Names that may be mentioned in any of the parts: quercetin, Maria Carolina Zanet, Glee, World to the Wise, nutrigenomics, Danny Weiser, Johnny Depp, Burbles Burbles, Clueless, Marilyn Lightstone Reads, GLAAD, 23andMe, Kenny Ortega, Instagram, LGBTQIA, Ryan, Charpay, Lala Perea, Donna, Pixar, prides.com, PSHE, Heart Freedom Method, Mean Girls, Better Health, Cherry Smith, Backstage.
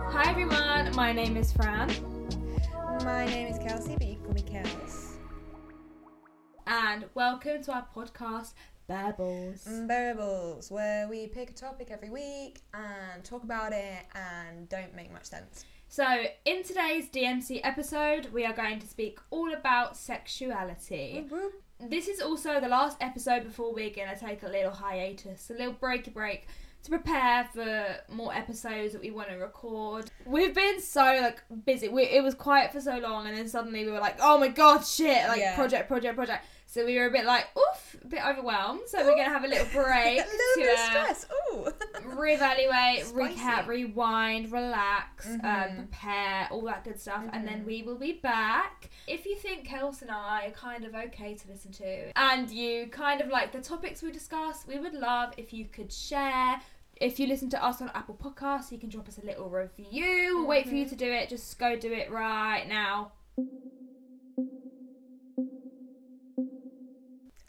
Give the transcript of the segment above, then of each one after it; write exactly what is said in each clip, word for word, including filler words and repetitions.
Hi everyone, my name is Fran. My name is Kelsey, but you can call me Kels. And welcome to our podcast, Burbles. Burbles, where we pick a topic every week and talk about it and don't make much sense. So, in today's D M C episode, we are going to speak all about sexuality. Mm-hmm. This is also the last episode before we're going to take a little hiatus, a little breaky break to prepare for more episodes that we want to record. We've been so, like, busy. We, it was quiet for so long, and then suddenly we were like, oh my god, shit, like, yeah. project, project, project. So we were a bit like, oof, a bit overwhelmed. So ooh. We're going to have a little break. a little to, bit of stress. Ooh. Reevaluate, spicy. Recap, rewind, relax, mm-hmm. um, prepare, all that good stuff. Mm-hmm. And then we will be back. If you think Kelsey and I are kind of okay to listen to and you kind of like the topics we discuss, we would love if you could share. If you listen to us on Apple Podcasts, you can drop us a little review. Mm-hmm. We'll wait for you to do it. Just go do it right now.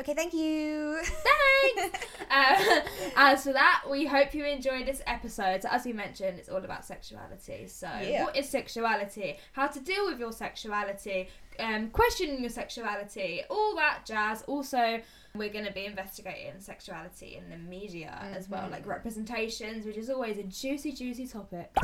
Okay, thank you. Thanks. um, as for that, we hope you enjoyed this episode. So as we mentioned, it's all about sexuality. So yeah. What is sexuality? How to deal with your sexuality? Um, questioning your sexuality? All that jazz. Also, we're going to be investigating sexuality in the media mm-hmm. as well, like representations, which is always a juicy, juicy topic.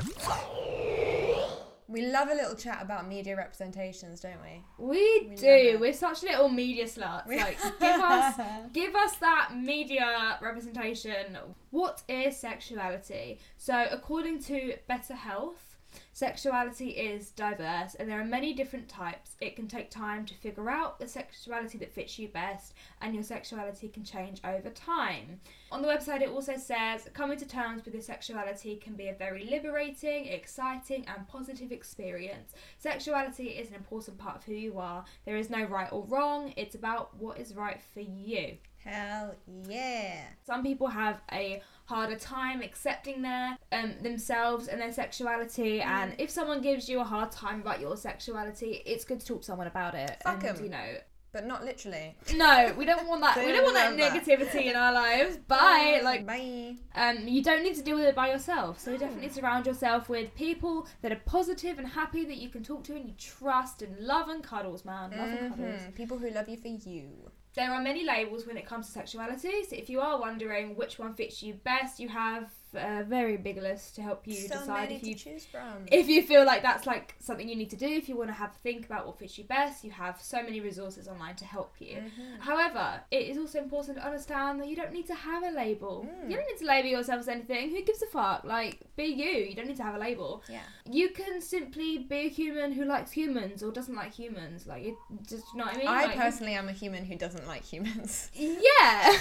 We love a little chat about media representations, don't we? We, we do. We're such little media sluts. Like, give us, give us that media representation. What is sexuality? So, according to Better Health, sexuality is diverse and there are many different types. It can take time to figure out the sexuality that fits you best, and your sexuality can change over time. On the website, it also says, coming to terms with your sexuality can be a very liberating, exciting and positive experience. Sexuality is an important part of who you are. There is no right or wrong. It's about what is right for you. Hell yeah. Some people have a harder time accepting their um, themselves and their sexuality, mm. and if someone gives you a hard time about your sexuality, it's good to talk to someone about it. Fuck them. You know. But not literally. No, we don't want that. we don't want that negativity in our lives. Bye. Like, bye. Um, you don't need to deal with it by yourself. So definitely surround yourself with people that are positive and happy that you can talk to and you trust and love and cuddles, man. Love mm-hmm. and cuddles. People who love you for you. There are many labels when it comes to sexuality, so if you are wondering which one fits you best, you have a very big list to help you so decide if you choose from. If you feel like that's like something you need to do, if you want to have a think about what fits you best, you have so many resources online to help you. Mm-hmm. However, it is also important to understand that you don't need to have a label. Mm. You don't need to label yourself as anything. Who gives a fuck? Like, be you. You don't need to have a label. Yeah. You can simply be a human who likes humans or doesn't like humans. Like, you just, you know what I mean? I like, personally am a human who doesn't like humans. Yeah.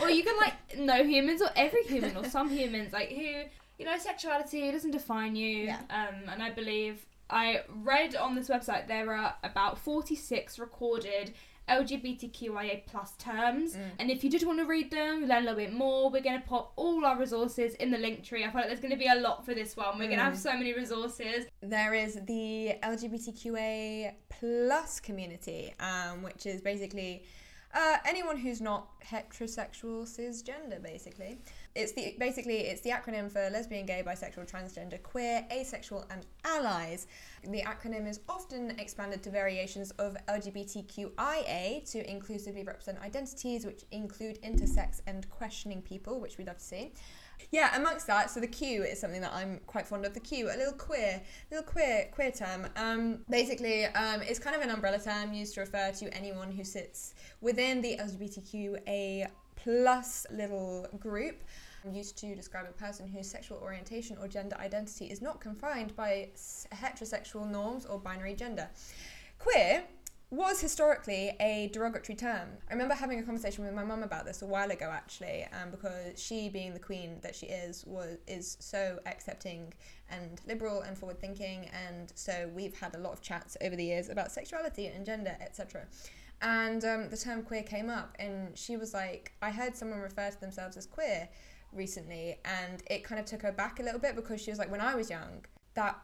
Or you can like no humans or every human or some humans. Like, who, you know, sexuality doesn't define you. Yeah. Um, and I believe I read on this website there are about forty-six recorded L G B T Q I A plus terms. Mm. And if you did want to read them, learn a little bit more, we're going to pop all our resources in the link tree. I feel like there's going to be a lot for this one. We're mm. going to have so many resources. There is the L G B T Q I A plus community, um, which is basically Uh, anyone who's not heterosexual, cisgender, basically. It's the basically it's the acronym for lesbian, gay, bisexual, transgender, queer, asexual, and allies. The acronym is often expanded to variations of L G B T Q I A to inclusively represent identities which include intersex and questioning people, which we love to see. Yeah, amongst that, so the Q is something that I'm quite fond of. The Q, a little queer, little queer, queer term. Um, basically, um, it's kind of an umbrella term used to refer to anyone who sits within the L G B T Q I A plus little group. Used to describe a person whose sexual orientation or gender identity is not confined by heterosexual norms or binary gender. Queer was historically a derogatory term. I remember having a conversation with my mum about this a while ago, actually, um, because she, being the queen that she is, was is so accepting and liberal and forward-thinking, and so we've had a lot of chats over the years about sexuality and gender, et cetera. And um, the term queer came up, and she was like, I heard someone refer to themselves as queer recently, and it kind of took her back a little bit, because she was like, when I was young, that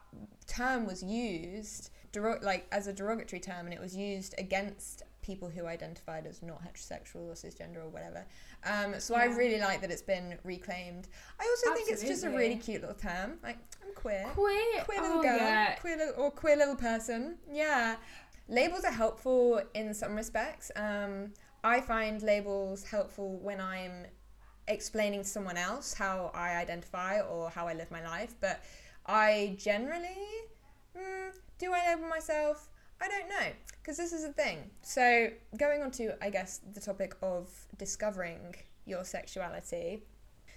term was used Derog- like as a derogatory term, and it was used against people who identified as not heterosexual or cisgender or whatever. Um, so yeah. I really like that it's been reclaimed. I also Absolutely. think it's just a really cute little term. Like, I'm queer. Queer. Queer little oh, girl. Yeah. Queer little, or queer little person. Yeah. Labels are helpful in some respects. Um, I find labels helpful when I'm explaining to someone else how I identify or how I live my life. But I generally, mm, do I label myself? I don't know, because this is the thing. So going on to, I guess, the topic of discovering your sexuality.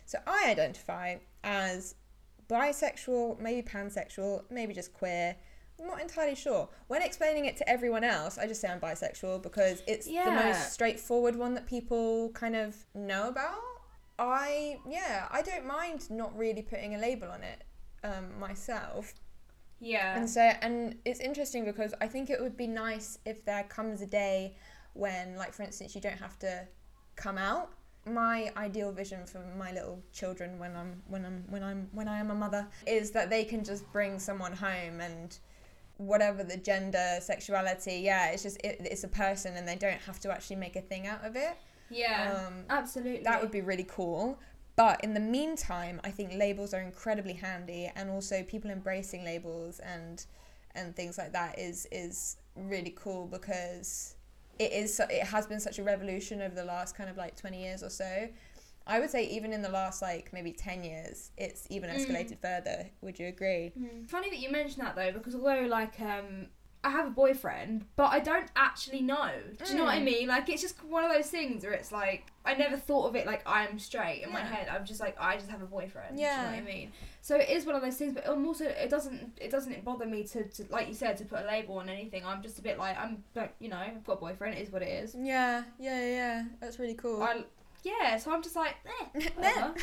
So I identify as bisexual, maybe pansexual, maybe just queer. I'm not entirely sure. When explaining it to everyone else, I just say I'm bisexual because it's yeah. the most straightforward one that people kind of know about. I, yeah, I don't mind not really putting a label on it um, myself. Yeah. And so, and it's interesting because I think it would be nice if there comes a day when, like, for instance, you don't have to come out. My ideal vision for my little children when I'm when I'm when I'm when I am a mother is that they can just bring someone home and whatever the gender, sexuality, yeah, it's just it, it's a person and they don't have to actually make a thing out of it. Yeah, um, absolutely. That would be really cool. But in the meantime, I think labels are incredibly handy, and also people embracing labels and and things like that is is really cool because it is it has been such a revolution over the last kind of like twenty years or so. I would say even in the last like maybe ten years, it's even escalated mm. further. Would you agree? Mm. Funny that you mentioned that though, because although like um, I have a boyfriend, but I don't actually know. Do you mm. know what I mean? Like, it's just one of those things where it's like, I never thought of it like I'm straight in yeah. my head. I'm just like, I just have a boyfriend. Yeah. Do you know what I mean? So it is one of those things, but I'm also, it doesn't it doesn't bother me to, to, like you said, to put a label on anything. I'm just a bit like, I'm, but you know, I've got a boyfriend, it is what it is. Yeah, yeah, yeah. That's really cool. I, yeah, so I'm just like, eh, whatever.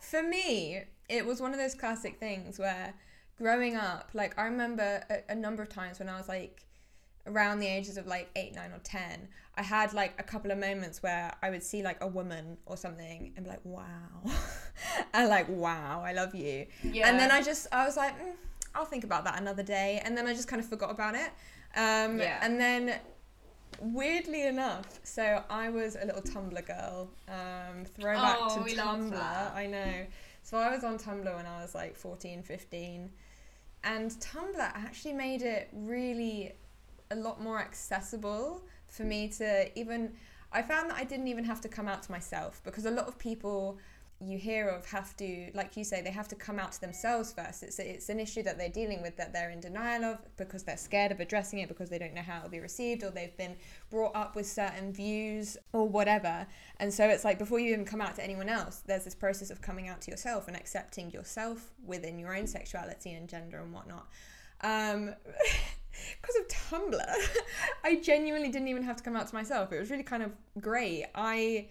For me, it was one of those classic things where growing up, like, I remember a, a number of times when I was, like, around the ages of, like, eight, nine, or ten, I had, like, a couple of moments where I would see, like, a woman or something and be like, wow. And, like, wow, I love you. Yeah. And then I just, I was like, mm, I'll think about that another day. And then I just kind of forgot about it. Um, yeah. And then, weirdly enough, so I was a little Tumblr girl. Um, throwback oh, to Tumblr. I know. So I was on Tumblr when I was like fourteen, fifteen, and Tumblr actually made it really a lot more accessible for me to even, I found that I didn't even have to come out to myself, because a lot of people you hear of have to, like you say, they have to come out to themselves first. It's it's an issue that they're dealing with, that they're in denial of, because they're scared of addressing it, because they don't know how it'll be received, or they've been brought up with certain views or whatever. And so it's like, before you even come out to anyone else, there's this process of coming out to yourself and accepting yourself within your own sexuality and gender and whatnot. Um, because of Tumblr, I genuinely didn't even have to come out to myself. It was really kind of great. I...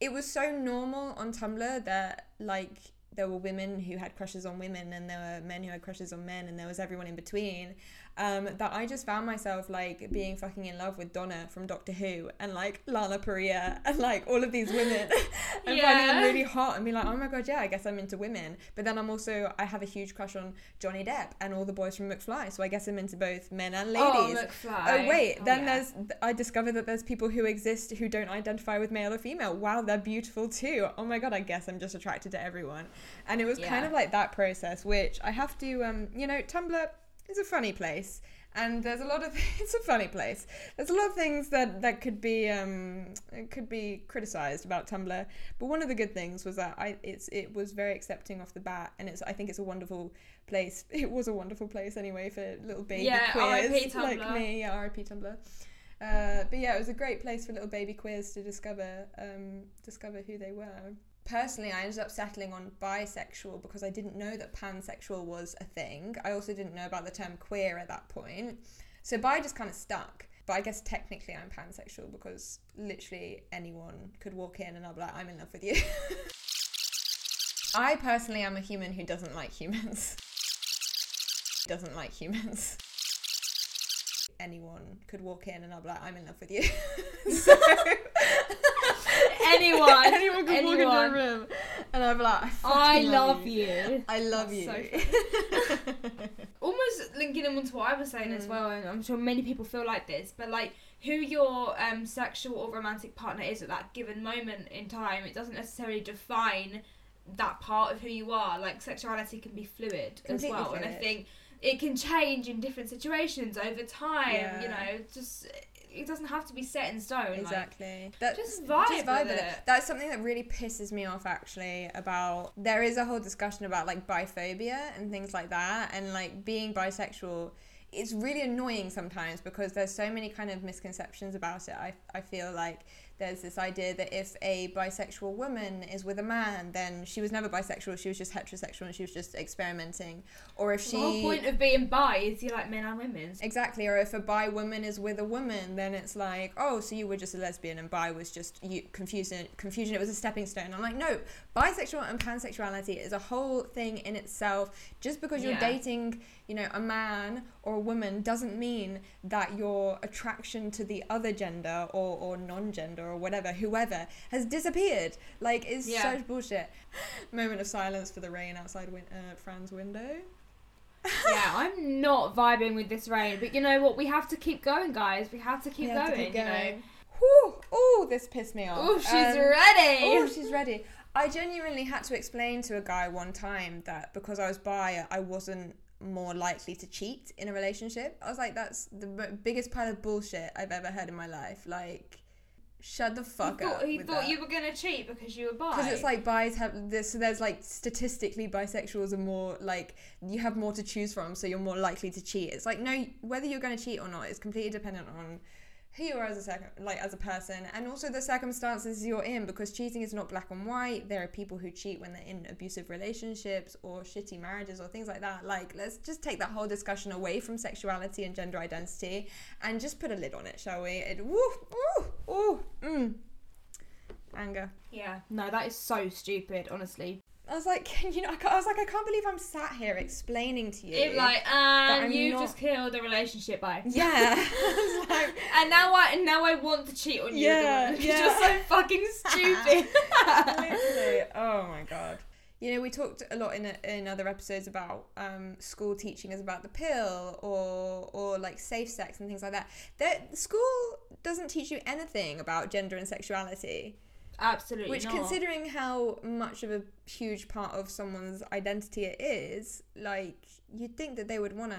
It was so normal on Tumblr that, like, there were women who had crushes on women, and there were men who had crushes on men, and there was everyone in between, um, that I just found myself, like, being fucking in love with Donna from Doctor Who, and, like, Lala Perea, and, like, all of these women, and yeah. finding them really hot, and be like, oh my god, yeah, I guess I'm into women. But then I'm also, I have a huge crush on Johnny Depp and all the boys from McFly, so I guess I'm into both men and ladies. Oh, McFly. Oh, wait, oh, then yeah. there's, I discovered that there's people who exist who don't identify with male or female. Wow, they're beautiful too. Oh my god, I guess I'm just attracted to everyone. And it was yeah. kind of like that process, which I have to, um, you know, Tumblr is a funny place, and there's a lot of it's a funny place. There's a lot of things that that could be um, could be criticised about Tumblr, but one of the good things was that I it's it was very accepting off the bat, and it's I think it's a wonderful place. It was a wonderful place anyway for little baby yeah, queers like me. Yeah, R I P Tumblr. Uh, but yeah, it was a great place for little baby queers to discover um, discover who they were. Personally, I ended up settling on bisexual because I didn't know that pansexual was a thing. I also didn't know about the term queer at that point. So bi just kind of stuck. But I guess technically I'm pansexual because literally anyone could walk in and I'll be like, I'm in love with you. I personally am a human who doesn't like humans. Doesn't like humans. Anyone could walk in and I'll be like, I'm in love with you. so... Anyone, anyone could anyone. walk into a room, and I'd be like, "I, I love, love you. you. I love That's you." So almost was linking them onto what I was saying mm. as well, and I'm sure many people feel like this, but like who your um, sexual or romantic partner is at that given moment in time, it doesn't necessarily define that part of who you are. Like sexuality can be fluid Completely as well fluid. And I think it can change in different situations over time, yeah. you know, just it doesn't have to be set in stone. Exactly. Like, that, just vibe, just vibe with it. it. That's something that really pisses me off, actually, about... There is a whole discussion about, like, biphobia and things like that, and, like, being bisexual. It's really annoying sometimes because there's so many kind of misconceptions about it. I, I feel like there's this idea that if a bisexual woman is with a man, then she was never bisexual, she was just heterosexual and she was just experimenting. Or if she... The whole point of being bi is you're like men and women. Exactly, or if a bi woman is with a woman, then it's like, oh, so you were just a lesbian and bi was just you confusion, confusion, it was a stepping stone. I'm like, no, bisexual and pansexuality is a whole thing in itself. Just because you're yeah. dating, you know, a man or a woman doesn't mean that your attraction to the other gender or, or non-gender or whatever, whoever, has disappeared. Like, it's yeah. such bullshit. Moment of silence for the rain outside win- uh, Fran's window. Yeah, I'm not vibing with this rain, but you know what? We have to keep going, guys. We have to keep, have going, to keep going, you know. Whew, oh, this pissed me off. Oh, she's um, ready. Oh, she's ready. I genuinely had to explain to a guy one time that because I was bi, I wasn't more likely to cheat in a relationship. I was like, that's the b- biggest pile of bullshit I've ever heard in my life. Like, shut the fuck he up. Thought, he thought that. You were gonna cheat because you were bi. Because it's like bi's have this. There's like statistically bisexuals are more like you have more to choose from, so you're more likely to cheat. It's like no, whether you're gonna cheat or not is completely dependent on who you are as a second, like as a person, and also the circumstances you're in. Because cheating is not black and white. There are people who cheat when they're in abusive relationships or shitty marriages or things like that. Like, let's just take that whole discussion away from sexuality and gender identity, and just put a lid on it, shall we? It woof, woof, woof, mm. Anger. Yeah. No, that is so stupid. Honestly. I was like, can you know? I was like, I can't believe I'm sat here explaining to you. It like, and you not... just killed a relationship by. Yeah. I was like, and now I now I want to cheat on you. Yeah, yeah. You're so fucking stupid. Literally. Oh my god. You know, we talked a lot in a, in other episodes about um, school teaching us about the pill or or like safe sex and things like that. That school doesn't teach you anything about gender and sexuality. Absolutely Which, not. Considering how much of a huge part of someone's identity it is, like, you'd think that they would want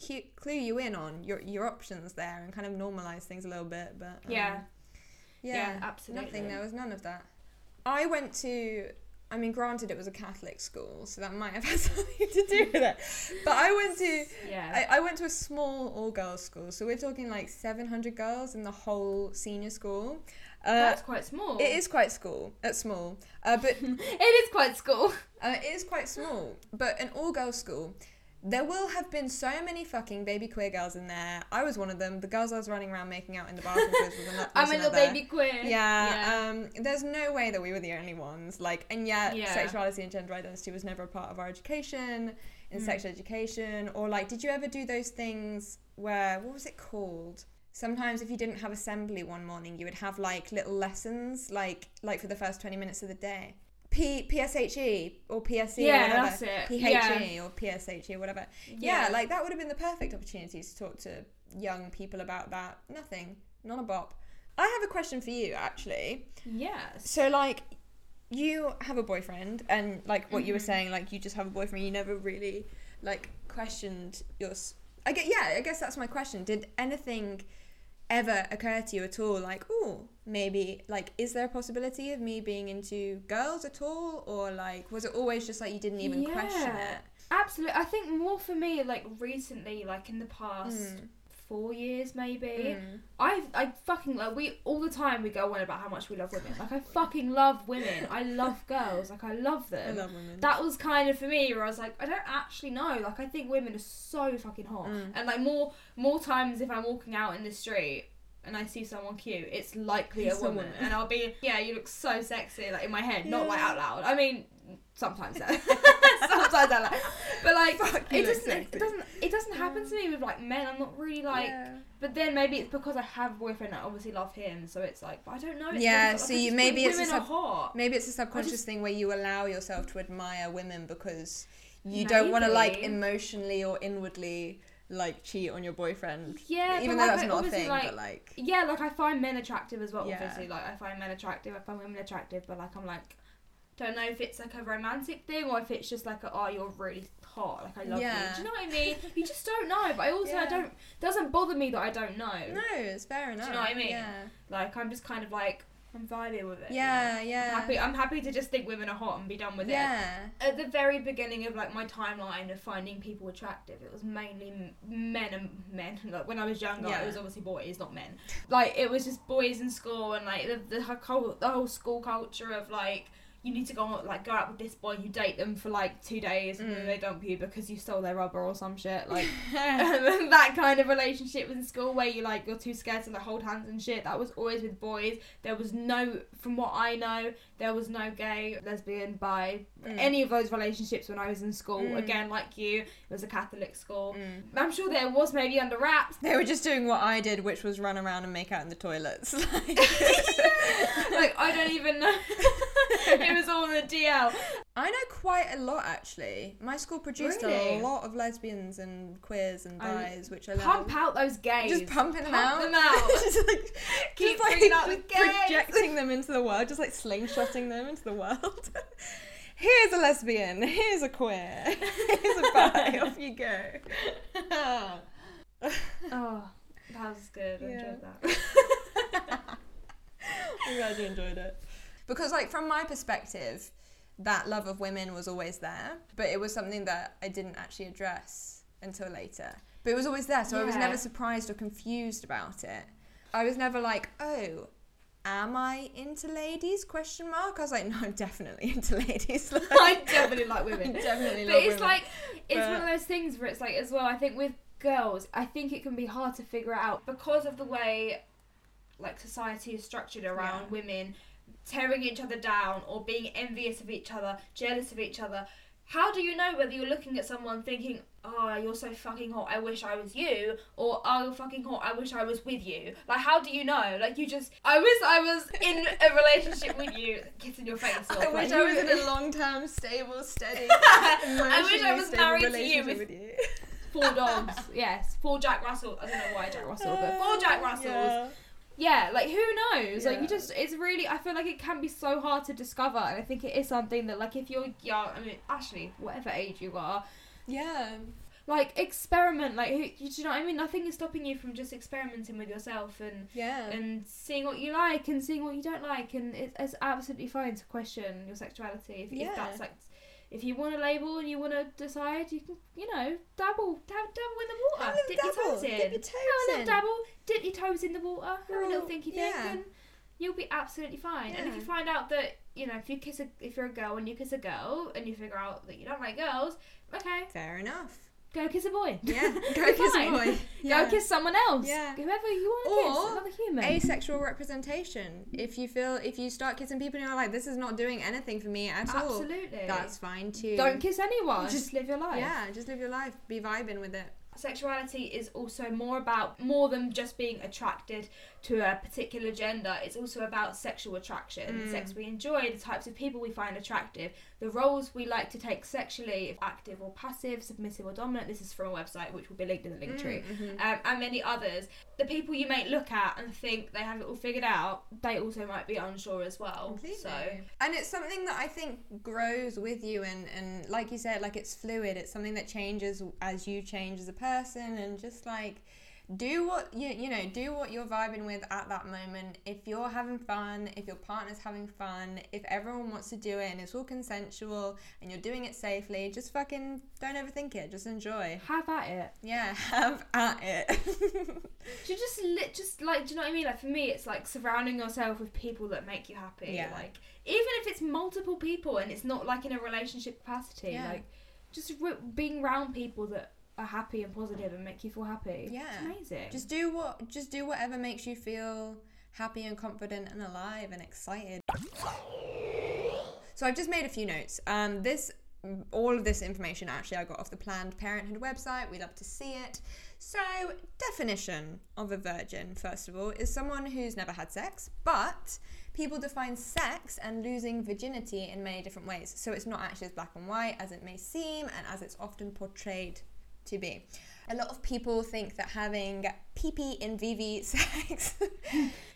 to clue you in on your your options there and kind of normalise things a little bit. But um, yeah. yeah. Yeah, absolutely. Nothing, there was none of that. I went to... I mean, granted, it was a Catholic school, so that might have had something to do with it. But I went to, yeah. I, I went to a small all-girls school, so we're talking like seven hundred girls in the whole senior school. Uh, That's quite small. It is quite school. It's small, uh, but it is quite school. Uh, it is quite small, but an all-girls school. There will have been so many fucking baby queer girls in there. I was one of them. The girls I was running around making out in the bathroom with was I'm a little baby queer. Yeah, yeah. Um, there's no way that we were the only ones. Like, and yet yeah. sexuality and gender identity was never a part of our education in mm. sex education. Or like, did you ever do those things where, what was it called? Sometimes if you didn't have assembly one morning, you would have like little lessons, like like for the first twenty minutes of the day. P- PSHE or PSE yeah, or whatever. That's it. PHE yeah. or PSHE or whatever. Yeah. yeah, like that would have been the perfect opportunity to talk to young people about that. Nothing. Not a bop. I have a question for you, actually. Yes. So, like, you have a boyfriend and, like, what mm-hmm. you were saying, like, you just have a boyfriend. You never really, like, questioned your... I get, yeah, I guess that's my question. Did anything ever occur to you at all? Like, oh... Maybe, like, is there a possibility of me being into girls at all? Or, like, was it always just, like, you didn't even yeah, question it? Absolutely. I think more for me, like, recently, like, in the past mm. four years, maybe, mm. I I fucking, like, we, all the time we go on about how much we love women. Like, I fucking love women. I love girls. Like, I love them. I love women. That was kind of, for me, where I was like, I don't actually know. Like, I think women are so fucking hot. Mm. And, like, more more times if I'm walking out in the street... and I see someone cute, it's likely a woman. And I'll be, yeah, you look so sexy, like, in my head, yeah. not, like, out loud. I mean, sometimes. sometimes out loud. But, like, Fuck, it, doesn't, it doesn't it doesn't happen yeah. to me with, like, men. I'm not really, like... Yeah. But then maybe it's because I have a boyfriend, I obviously love him, so it's like, but I don't know. It's yeah, like, so you, maybe, it's sub- maybe it's a subconscious just, thing where you allow yourself to admire women because... You Maybe. don't want to like emotionally or inwardly like cheat on your boyfriend. Yeah, even though like, that's not a thing, like, but like yeah, like I find men attractive as well. Yeah. Obviously, like I find men attractive, I find women attractive, but like I'm like, don't know if it's like a romantic thing or if it's just like a, oh, you're really hot, like I love yeah. you. Do you know what I mean? You just don't know. But I also yeah. I don't. Doesn't bother me that I don't know. No, it's fair enough. Do you know what I mean? Yeah. Like I'm just kind of like. I'm vibing with it. Yeah, you know? yeah. I'm happy, I'm happy to just think women are hot and be done with yeah. it. Yeah. At the very beginning of like my timeline of finding people attractive, it was mainly men and men. Like when I was younger, yeah. it was obviously boys, not men. Like it was just boys in school and like the the whole, the whole school culture of like you need to go on, like go out with this boy, you date them for like two days and mm. then they dump you because you stole their rubber or some shit. Like that kind of relationship was in school where you like you're too scared to like, hold hands and shit. That was always with boys. There was no, from what I know, there was no gay, lesbian, bi, mm. any of those relationships when I was in school. Mm. Again, like you, it was a Catholic school. Mm. I'm sure there was maybe under wraps. They were just doing what I did, which was run around and make out in the toilets. Like, yeah. like I don't even know. It was all the D L. I know quite a lot actually. My school produced really? a lot of lesbians and queers and guys, which I love. Pump out those gays. Just pumping pump them out. Them out. Just like keep just, bringing like, out the gays. Projecting them into the world, just like slingshotting them into the world. Here's a lesbian. Here's a queer. Here's a bi. Off you go. Oh, oh that was good. Yeah. I enjoyed that. I'm glad you enjoyed it. Because, like, from my perspective, that love of women was always there, but it was something that I didn't actually address until later. But it was always there, so yeah. I was never surprised or confused about it. I was never like, oh, am I into ladies, question mark? I was like, no, I'm definitely into ladies. Like, I definitely like women. definitely but love it's women. Like, it's but... one of those things where it's like, as well, I think with girls, I think it can be hard to figure out because of the way, like, society is structured around yeah. women tearing each other down or being envious of each other, jealous of each other. How do you know whether you're looking at someone thinking, oh, you're so fucking hot, I wish I was you, or oh, you're fucking hot, I wish I was with you? Like, how do you know? Like, you just, I wish I was in a relationship with you, kissing your face off. I like, wish I was in a long-term, stable, steady, I wish I was married to you with, with you. Four dogs, yes, four Jack Russells. I don't know why Jack Russell, but four Jack Russells. Yeah. Yeah, like, who knows? Yeah. Like, you just, it's really, I feel like it can be so hard to discover, and I think it is something that, like, if you're young, I mean, actually, whatever age you are. Yeah. Like, experiment, like, do you know what I mean? Nothing is stopping you from just experimenting with yourself and yeah. and seeing what you like and seeing what you don't like, and it's, it's absolutely fine to question your sexuality if, yeah. if that's, like, if you want to label and you want to decide, you can, you know, dabble, dab, dabble in the water, dip dabble, your toes in, dip your toes have a little dabble, dip your toes in the water, have well, a little thinky yeah. think, and you'll be absolutely fine. Yeah. And if you find out that, you know, if you kiss a, if you're a girl and you kiss a girl and you figure out that you don't like girls, okay, fair enough. Go kiss a boy. Yeah, go kiss fine. a boy. Yeah. Go kiss someone else. Yeah, whoever you want to kiss, another human. Asexual representation. If you feel, if you start kissing people and you're like, this is not doing anything for me at Absolutely. all. Absolutely. That's fine too. Don't kiss anyone. Just live your life. Yeah, just live your life. Be vibing with it. Sexuality is also more about, more than just being attracted to a particular gender. It's also about sexual attraction, mm. the sex we enjoy, the types of people we find attractive, the roles we like to take sexually, if active or passive, submissive or dominant. This is from a website which will be linked in the link tree. Mm, mm-hmm. um, and many others. The people you may look at and think they have it all figured out, they also might be unsure as well. Completely. So, and it's something that I think grows with you, and, and like you said, like, it's fluid. It's something that changes as you change as a person. person and just like do what you you know do what you're vibing with at that moment. If you're having fun, if your partner's having fun, if everyone wants to do it and it's all consensual and you're doing it safely, just fucking don't overthink it, just enjoy. Have at it. Yeah, have at it. You just lit just like do you know what I mean? Like, for me, it's like surrounding yourself with people that make you happy. Yeah. Like, even if it's multiple people and it's not like in a relationship capacity, yeah. like just re- being around people that are happy and positive and make you feel happy. Yeah, it's amazing. Just do what, just do whatever makes you feel happy and confident and alive and excited. So I've just made a few notes. Um, this, all of this information actually I got off the Planned Parenthood website. We love to see it. So, definition of a virgin, first of all, is someone who's never had sex, but people define sex and losing virginity in many different ways, so it's not actually as black and white as it may seem and as it's often portrayed to be. A lot of people think that having pee-pee and V V sex,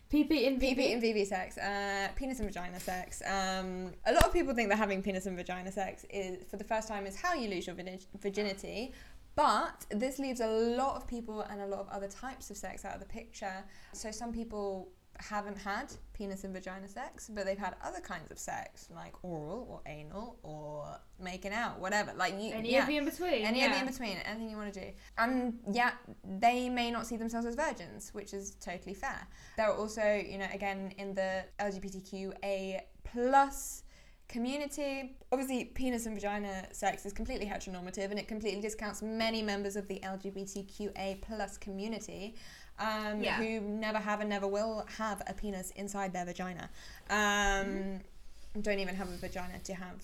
pee-pee and V V, pee-pee and V V sex, uh, penis and vagina sex. Um, a lot of people think that having penis and vagina sex is, for the first time, is how you lose your virginity. But this leaves a lot of people and a lot of other types of sex out of the picture. So some people haven't had penis and vagina sex, but they've had other kinds of sex, like oral or anal or making out, whatever. Like you, any yeah. of the in between, any yeah. of the in between, anything you want to do. And yeah, they may not see themselves as virgins, which is totally fair. There are also, you know, again in the L G B T Q I A plus community, obviously penis and vagina sex is completely heteronormative and it completely discounts many members of the L G B T Q I A plus community. Um, yeah. Who never have and never will have a penis inside their vagina. Um, mm-hmm. Don't even have a vagina to have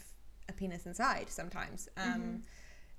a penis inside sometimes. Um, mm-hmm.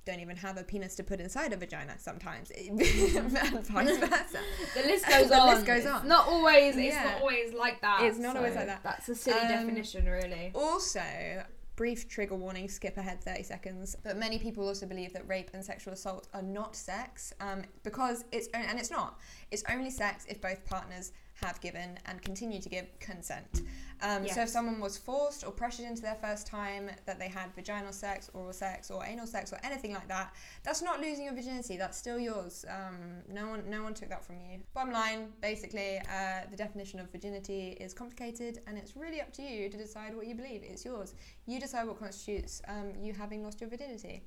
Don't even have a penis to put inside a vagina sometimes. And vice versa. The list goes the on. The list goes on. It's not always, it's yeah. not always like that. It's not so always like that. That's a silly um, definition, really. Also, brief trigger warning, skip ahead thirty seconds. But many people also believe that rape and sexual assault are not sex, um, because it's, only, and it's not, it's only sex if both partners have given and continue to give consent. Um, yes. So if someone was forced or pressured into their first time that they had vaginal sex, oral sex, or anal sex, or anything like that, that's not losing your virginity, that's still yours. Um, no one no one took that from you. Bottom line, basically, uh, the definition of virginity is complicated, and it's really up to you to decide what you believe. It's yours. You decide what constitutes um, you having lost your virginity.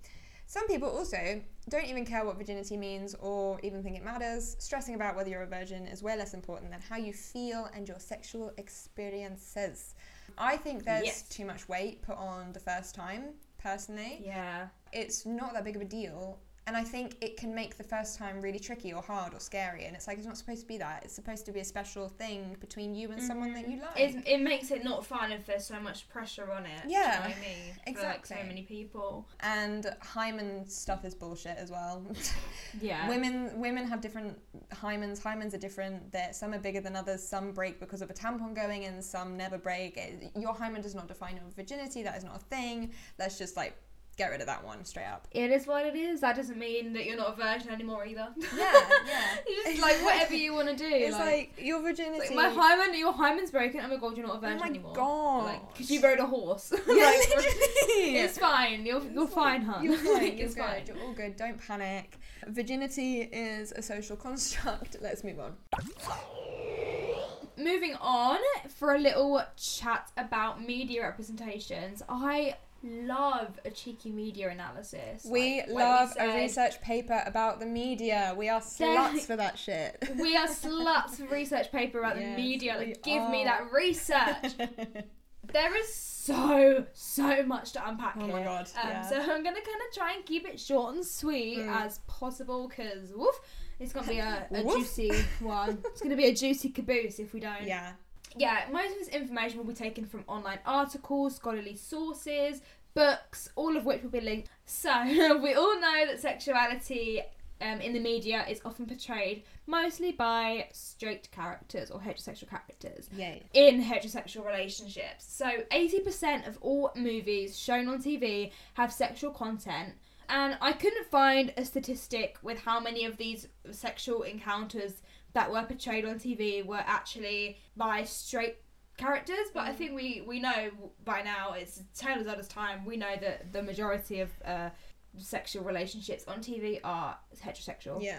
Some people also don't even care what virginity means or even think it matters. Stressing about whether you're a virgin is way less important than how you feel and your sexual experiences. I think there's yes. too much weight put on the first time, personally. Yeah. It's not that big of a deal. And I think it can make the first time really tricky or hard or scary. And it's like, it's not supposed to be that. It's supposed to be a special thing between you and mm-hmm. someone that you like. It, it makes it not fun if there's so much pressure on it. Yeah. Do you know what I mean? Exactly. For like so many people. And hymen stuff is bullshit as well. yeah. Women women have different hymens. Hymens are different. They're, some are bigger than others. Some break because of a tampon going in. Some never break. It, your hymen does not define your virginity. That is not a thing. That's just like... get rid of that one straight up. It is what it is. That doesn't mean that you're not a virgin anymore either. Yeah, yeah. It's just like whatever you want to do. It's like, like your virginity. Like my hymen, your hymen's broken. Oh my god, you're not a virgin anymore. Oh my god. Because like, you rode a horse. Yeah, like, it's fine. You're you're it's fine, hun. You're fine. You're fine. You're all good. Don't panic. Virginity is a social construct. Let's move on. Moving on for a little chat about media representations. I. love a cheeky media analysis. We like, love we a research paper about the media. We are sluts for that shit. We are sluts for research paper about yes, the media. Like, give are. me that research. There is so, so much to unpack here. Oh my god. Um, yeah. So I'm going to kind of try and keep it short and sweet mm. as possible because, woof, it's going to be a, a juicy one. It's going to be a juicy caboose if we don't. Yeah. Yeah, most of this information will be taken from online articles, scholarly sources, books, all of which will be linked. So, we all know that sexuality um, in the media is often portrayed mostly by straight characters or heterosexual characters yeah. in heterosexual relationships. So, eighty percent of all movies shown on T V have sexual content, and I couldn't find a statistic with how many of these sexual encounters that were portrayed on T V were actually by straight characters, but I think we, we know by now, it's tale as old as time, we know that the majority of uh, sexual relationships on T V are heterosexual. Yeah.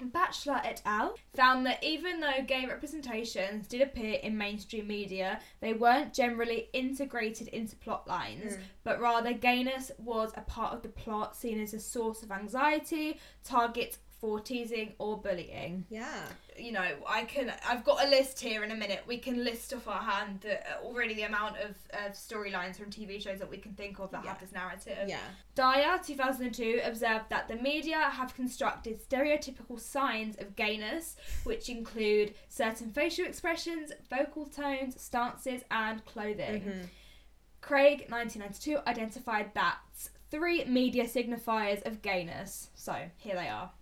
Bachelor et al. Found that even though gay representations did appear in mainstream media, they weren't generally integrated into plot lines, mm. but rather gayness was a part of the plot, seen as a source of anxiety, target for teasing or bullying. Yeah. You know, I can, I've got a list here in a minute. We can list off our hand the, already the amount of, of storylines from T V shows that we can think of that yeah. have this narrative. Yeah. Dyer, two thousand two, observed that the media have constructed stereotypical signs of gayness, which include certain facial expressions, vocal tones, stances, and clothing. Mm-hmm. Craig, nineteen ninety-two, identified that three media signifiers of gayness. So, here they are.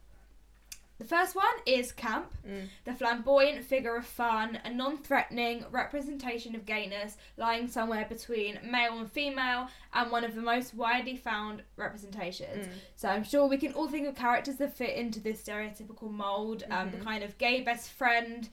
The first one is camp, mm. the flamboyant figure of fun, a non-threatening representation of gayness lying somewhere between male and female, and one of the most widely found representations. Mm. So I'm sure we can all think of characters that fit into this stereotypical mould, mm-hmm. um, the kind of gay best friend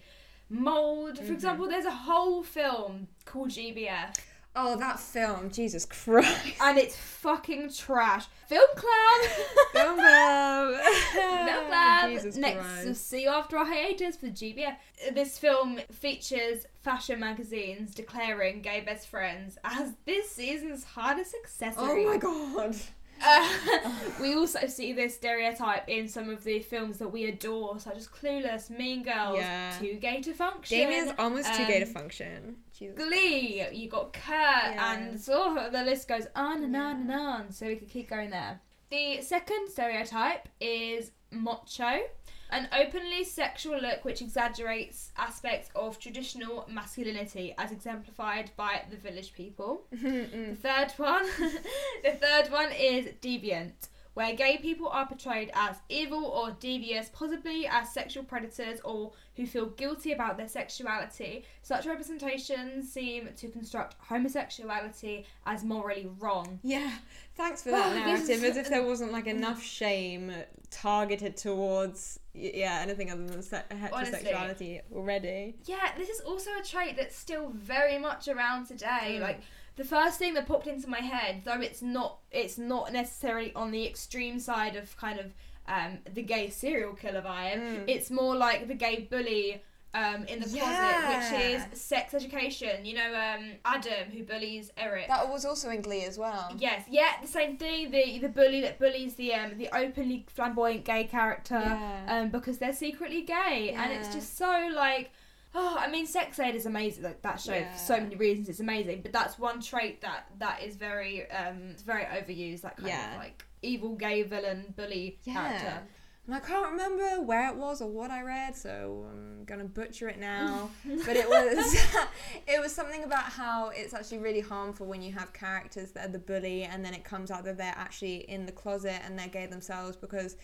mould. Mm-hmm. For example, there's a whole film called G B F. Oh, that film, Jesus Christ. And it's fucking trash. Film club! Film club! Film club! Jesus Next, Christ. We'll see you after our hiatus for G B F. This film features fashion magazines declaring gay best friends as this season's hardest accessory. Oh my god. Uh, we also see this stereotype in some of the films that we adore, such as Clueless, Mean Girls, yeah. Too Gay to Function. Damien's almost um, too gay to function. Jesus. Glee, you got Kurt, yeah. and oh, the list goes on and yeah. on and on, so we could keep going there. The second stereotype is macho, an openly sexual look which exaggerates aspects of traditional masculinity as exemplified by the village people. Mm-hmm. The third one the third one is deviant, where gay people are portrayed as evil or devious, possibly as sexual predators or who feel guilty about their sexuality. Such representations seem to construct homosexuality as morally wrong. Yeah, thanks for that narrative, as if there wasn't like enough shame targeted towards yeah anything other than se- heterosexuality Honestly. already. Yeah, this is also a trait that's still very much around today. Mm. Like, the first thing that popped into my head, though it's not it's not necessarily on the extreme side of kind of um, the gay serial killer vibe, mm. it's more like the gay bully um, in the yeah. closet, which is Sex Education. You know, um, Adam, who bullies Eric. That was also in Glee as well. Yes, yeah, the same thing, the the bully that bullies the um, the openly flamboyant gay character yeah. um, because they're secretly gay. Yeah. And it's just so like... Oh, I mean, Sex Ed is amazing. Like, that show, yeah. for so many reasons, it's amazing. But that's one trait that that is very, um, it's very overused. That kind yeah. of like evil gay villain bully yeah. character. And I can't remember where it was or what I read, so I'm gonna butcher it now. But it was, it was something about how it's actually really harmful when you have characters that are the bully, and then it comes out that they're actually in the closet and they're gay themselves. Because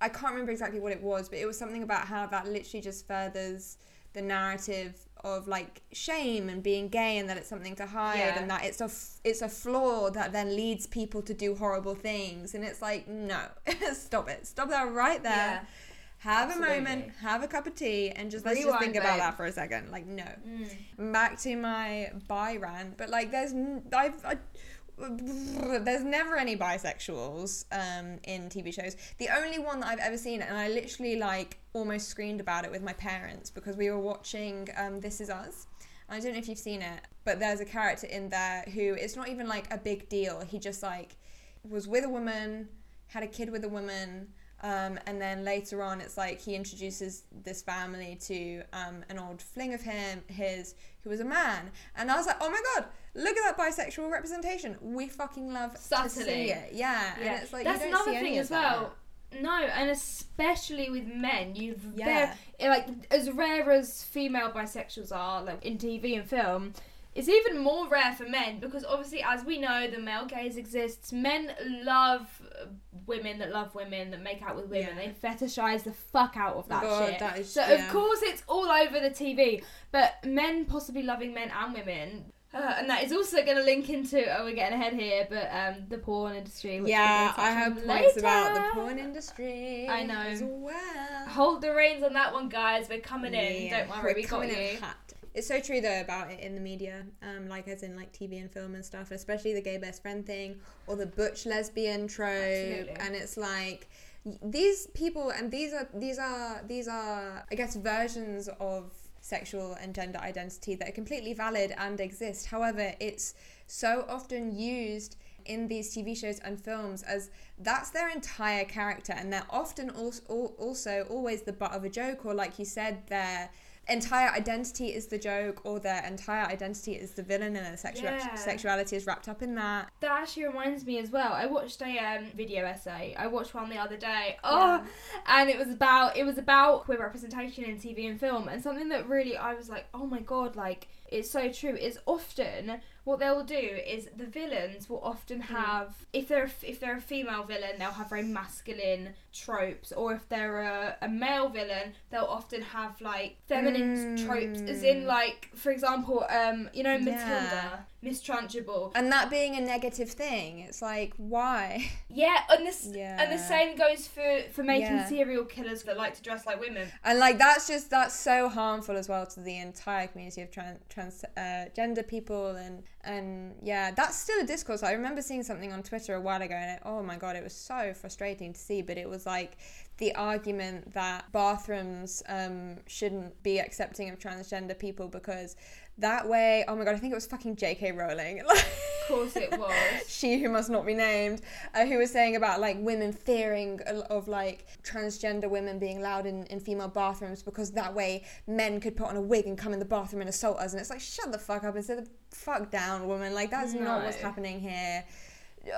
I can't remember exactly what it was, but it was something about how that literally just furthers the narrative of like shame and being gay, and that it's something to hide, yeah. and that it's a f- it's a flaw that then leads people to do horrible things. And it's like, no, stop it, stop that right there. Yeah. Have Absolutely. a moment, have a cup of tea, and just let's Rewind, just think babe. about that for a second. Like, no, mm. back to my bi rant. But like, there's I've. I, there's never any bisexuals um, in T V shows. The only one that I've ever seen, and I literally like almost screamed about it with my parents because we were watching um, This Is Us. I don't know if you've seen it, but there's a character in there who, it's not even like a big deal. He just like was with a woman, had a kid with a woman, um, and then later on it's like he introduces this family to um, an old fling of him, his, who was a man. And I was like, oh my god, look at that bisexual representation. We fucking love Subtly. to see it. Yeah. yeah. And it's like, that's you don't see any of that. That's another thing as well. No, and especially with men, you've yeah. very, like, as rare as female bisexuals are, like in T V and film, it's even more rare for men because obviously, as we know, the male gaze exists. Men love women that love women, that make out with women. Yeah. They fetishize the fuck out of that God, shit. That is, so yeah. of course it's all over the T V. But men possibly loving men and women. Uh, and that is also going to link into, oh, we're getting ahead here, but um, the porn industry. Which yeah, I have points later. about the porn industry. I know. As well. Hold the reins on that one, guys. We're coming yeah. in. Don't worry, we're we got you. Hot. It's so true though about it in the media, um, like as in like T V and film and stuff, especially the gay best friend thing or the butch lesbian trope. Absolutely. And it's like these people, and these are these are these are I guess versions of sexual and gender identity that are completely valid and exist. However, it's so often used in these T V shows and films as that's their entire character, and they're often also, also always the butt of a joke, or like you said, their entire identity is the joke, or their entire identity is the villain, and their sexu- yeah. sexuality is wrapped up in that. That actually reminds me as well, I watched a um, video essay, I watched one the other day, oh, yeah. and it was about it was about queer representation in T V and film, and something that really, I was like, oh my god, like, is so true, is often what they'll do is the villains will often have, mm. if they're a, if they're a female villain, they'll have very masculine tropes, or if they're a, a male villain, they'll often have like feminine mm. tropes, as in like, for example, um, you know, Matilda, yeah. Mistrunchable, and that being a negative thing. It's like, why? Yeah, and this yeah. and the same goes for for making yeah. serial killers that like to dress like women, and like that's just that's so harmful as well to the entire community of trans trans uh, gender people and. And yeah, that's still a discourse. I remember seeing something on Twitter a while ago, and it, oh my god, it was so frustrating to see. But it was like the argument that bathrooms um, shouldn't be accepting of transgender people because that way, oh my god, I think it was fucking J K Rowling. Of course it was. She Who Must Not Be Named, uh, who was saying about like women fearing of like transgender women being allowed in, in female bathrooms because that way men could put on a wig and come in the bathroom and assault us. And it's like, shut the fuck up and sit the fuck down. Woman, like that's no. not what's happening here.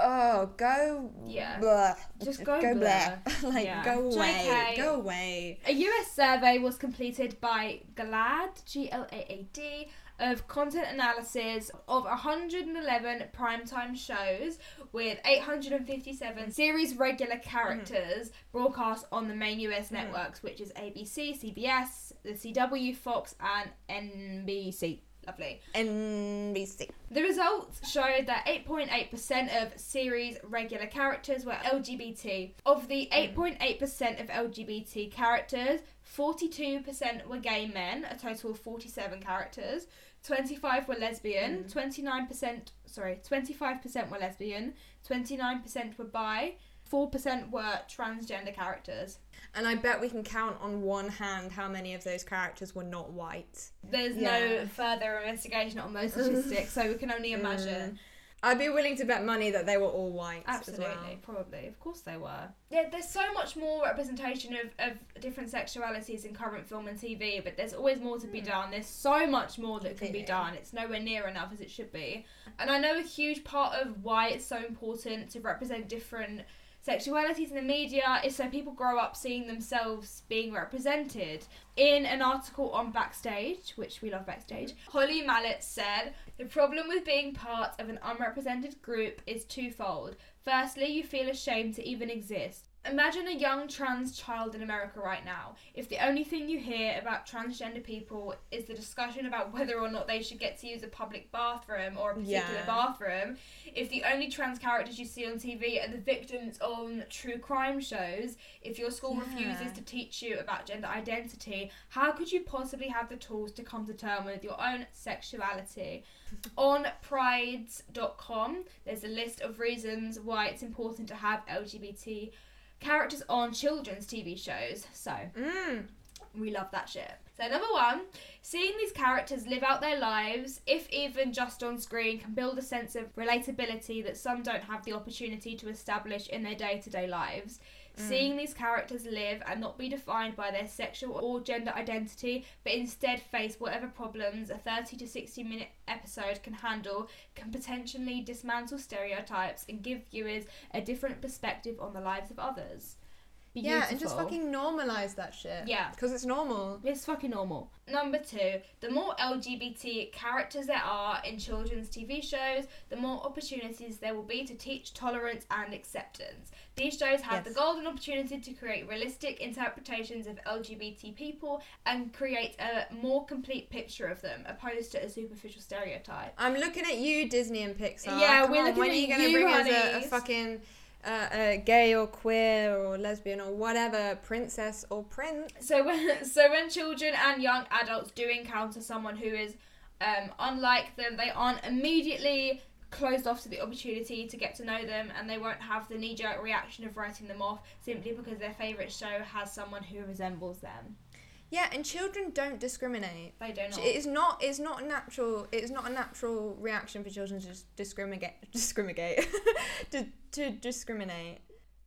Oh, go, yeah, bleh. Just go, go bleh. Bleh. Like yeah. go away, J K. Go away. A U S survey was completed by GLAAD, G L A A D, of content analysis of one hundred eleven primetime shows with eight hundred fifty-seven series regular characters mm. broadcast on the main U S mm. networks, which is A B C, C B S, the C W, Fox, and N B C. Lovely. N B C. The results showed that eight point eight percent of series regular characters were L G B T. Of the eight point eight percent of L G B T characters, forty-two percent were gay men, a total of forty-seven characters. twenty-five were lesbian, twenty-nine percent, sorry, twenty-five percent were lesbian, twenty-nine percent were bi, four percent were transgender characters. And I bet we can count on one hand how many of those characters were not white. There's yeah. no further investigation on those statistics, so we can only imagine. Mm. I'd be willing to bet money that they were all white. Absolutely, as well. Probably. Of course they were. Yeah, there's so much more representation of, of different sexualities in current film and T V, but there's always more to be mm. done. There's so much more that can be done. It's nowhere near enough as it should be. And I know a huge part of why it's so important to represent different sexualities in the media is so people grow up seeing themselves being represented. In an article on Backstage, which we love Backstage, Holly Mallett said, "The problem with being part of an unrepresented group is twofold. Firstly, you feel ashamed to even exist. Imagine a young trans child in America right now. If the only thing you hear about transgender people is the discussion about whether or not they should get to use a public bathroom or a particular yeah. bathroom, if the only trans characters you see on T V are the victims on true crime shows, if your school yeah. refuses to teach you about gender identity, how could you possibly have the tools to come to terms with your own sexuality?" On prides dot com, there's a list of reasons why it's important to have L G B T characters on children's T V shows, so mm. we love that shit. So number one, seeing these characters live out their lives, if even just on screen, can build a sense of relatability that some don't have the opportunity to establish in their day-to-day lives. Mm. Seeing these characters live and not be defined by their sexual or gender identity, but instead face whatever problems a thirty to sixty minute episode can handle, can potentially dismantle stereotypes and give viewers a different perspective on the lives of others. Beautiful. Yeah, and just fucking normalise that shit. Yeah. Because it's normal. It's fucking normal. Number two, the more L G B T characters there are in children's T V shows, the more opportunities there will be to teach tolerance and acceptance. These shows have yes. the golden opportunity to create realistic interpretations of L G B T people and create a more complete picture of them, opposed to a superficial stereotype. I'm looking at you, Disney and Pixar. Yeah, Come we're on, looking when at you, When are you going to bring us a, a fucking... Uh, a gay or queer or lesbian or whatever princess or prince? So when so when children and young adults do encounter someone who is um, unlike them, they aren't immediately closed off to the opportunity to get to know them, and they won't have the knee-jerk reaction of writing them off simply because their favourite show has someone who resembles them. Yeah, and children don't discriminate. They do not. It is not. It's not natural. It is not a natural reaction for children to just discriminate. Discriminate. to to discriminate.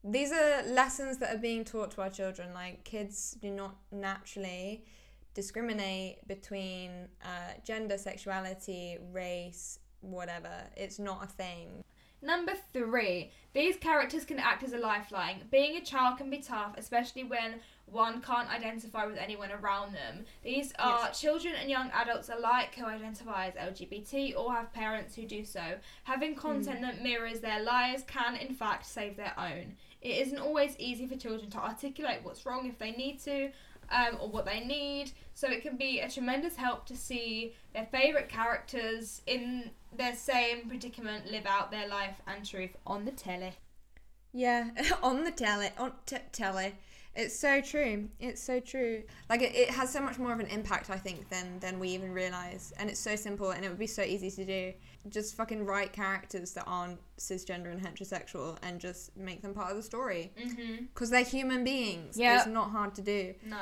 These are lessons that are being taught to our children. Like, kids do not naturally discriminate between uh, gender, sexuality, race, whatever. It's not a thing. Number three, these characters can act as a lifeline. Being a child can be tough, especially when one can't identify with anyone around them. These are yes. children and young adults alike who identify as L G B T or have parents who do so. Having content mm. that mirrors their lives can, in fact, save their own. It isn't always easy for children to articulate what's wrong if they need to, um, or what they need, so it can be a tremendous help to see their favourite characters in their same predicament live out their life and truth on the telly. Yeah, on the telly, on t- telly. It's so true. It's so true. Like, it, it has so much more of an impact, I think, than, than we even realise. And it's so simple, and it would be so easy to do. Just fucking write characters that aren't cisgender and heterosexual and just make them part of the story. Because mm-hmm. they're human beings. Yep. It's not hard to do. No.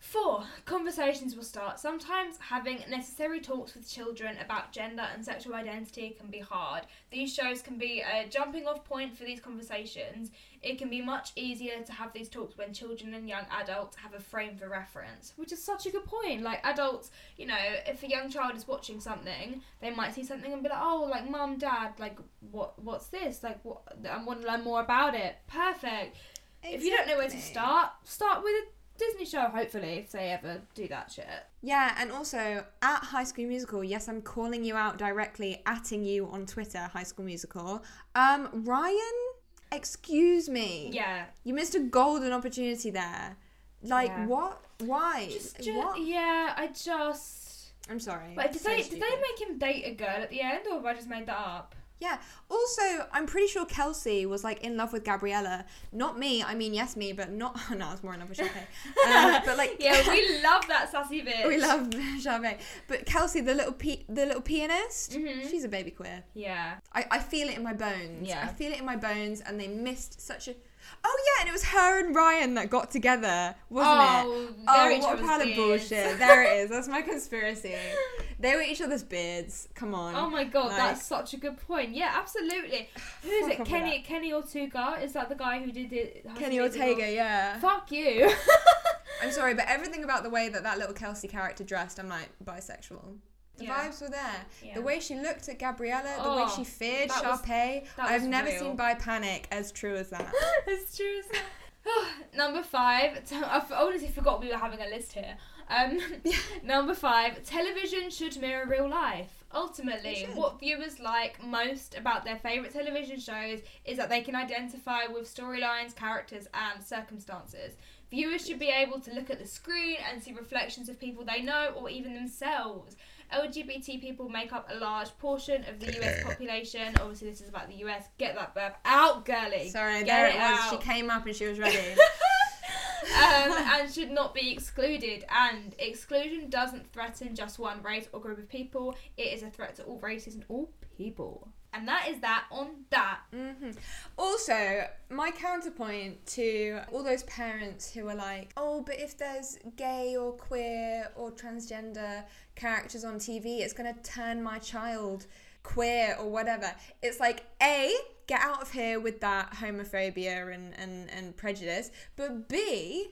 Four, conversations will start. Sometimes having necessary talks with children about gender and sexual identity can be hard. These shows can be a jumping off point for these conversations. It can be much easier to have these talks when children and young adults have a frame for reference, which is such a good point. Like, adults, you know, if a young child is watching something, they might see something and be like, oh, like, mum, dad, like, what, what's this? Like, what, I want to learn more about it. Perfect. Exactly. If you don't know where to start, start with a Disney show, hopefully, if they ever do that shit. Yeah, and also, at High School Musical, yes, I'm calling you out directly, atting you on Twitter, High School Musical. Um, Ryan, excuse me. Yeah. You missed a golden opportunity there. Like, yeah. what? Why? Just, just, what? Yeah, I just... I'm sorry. Wait, did, so they, did they make him date a girl at the end, or have I just made that up? Yeah. Also, I'm pretty sure Kelsey was, like, in love with Gabriella. Not me. I mean, yes, me, but not... Oh, no, I was more in love with Charpay. Uh, but, like... yeah, we love that sassy bitch. We love Charpay. But Kelsey, the little pe- the little pianist, mm-hmm. she's a baby queer. Yeah. I-, I feel it in my bones. Yeah. I feel it in my bones, and they missed such a... Oh, yeah, and it was her and Ryan that got together, wasn't oh, it? Oh, what a pile of bullshit. There it is. That's my conspiracy. They were each other's beards. Come on. Oh, my God. Like, that's such a good point. Yeah, absolutely. Who is it? Kenny Kenny Ortega? Is that the guy who did it? Kenny Ortega, yeah. Fuck you. I'm sorry, but everything about the way that that little Kelsey character dressed, I'm like, bisexual. The yeah. vibes were there. Yeah. The way she looked at Gabriella, the oh, way she feared Charpay. I've never real. seen bi panic as true as that. As true as that. Oh, number five. T- I've honestly forgot we were having a list here. Um, number five. Television should mirror real life. Ultimately, what viewers like most about their favourite television shows is that they can identify with storylines, characters, and circumstances. Viewers should be able to look at the screen and see reflections of people they know or even themselves. L G B T people make up a large portion of the U S population. Obviously, this is about the U S. Get that verb out, girly. Sorry, Get there it, it was. Out. She came up and she was ready. um, and should not be excluded. And exclusion doesn't threaten just one race or group of people. It is a threat to all races and all people. And that is that on that. Mm-hmm. Also, my counterpoint to all those parents who are like, oh, but if there's gay or queer or transgender characters on T V, it's going to turn my child queer or whatever. It's like, A, get out of here with that homophobia and, and, and prejudice. But B...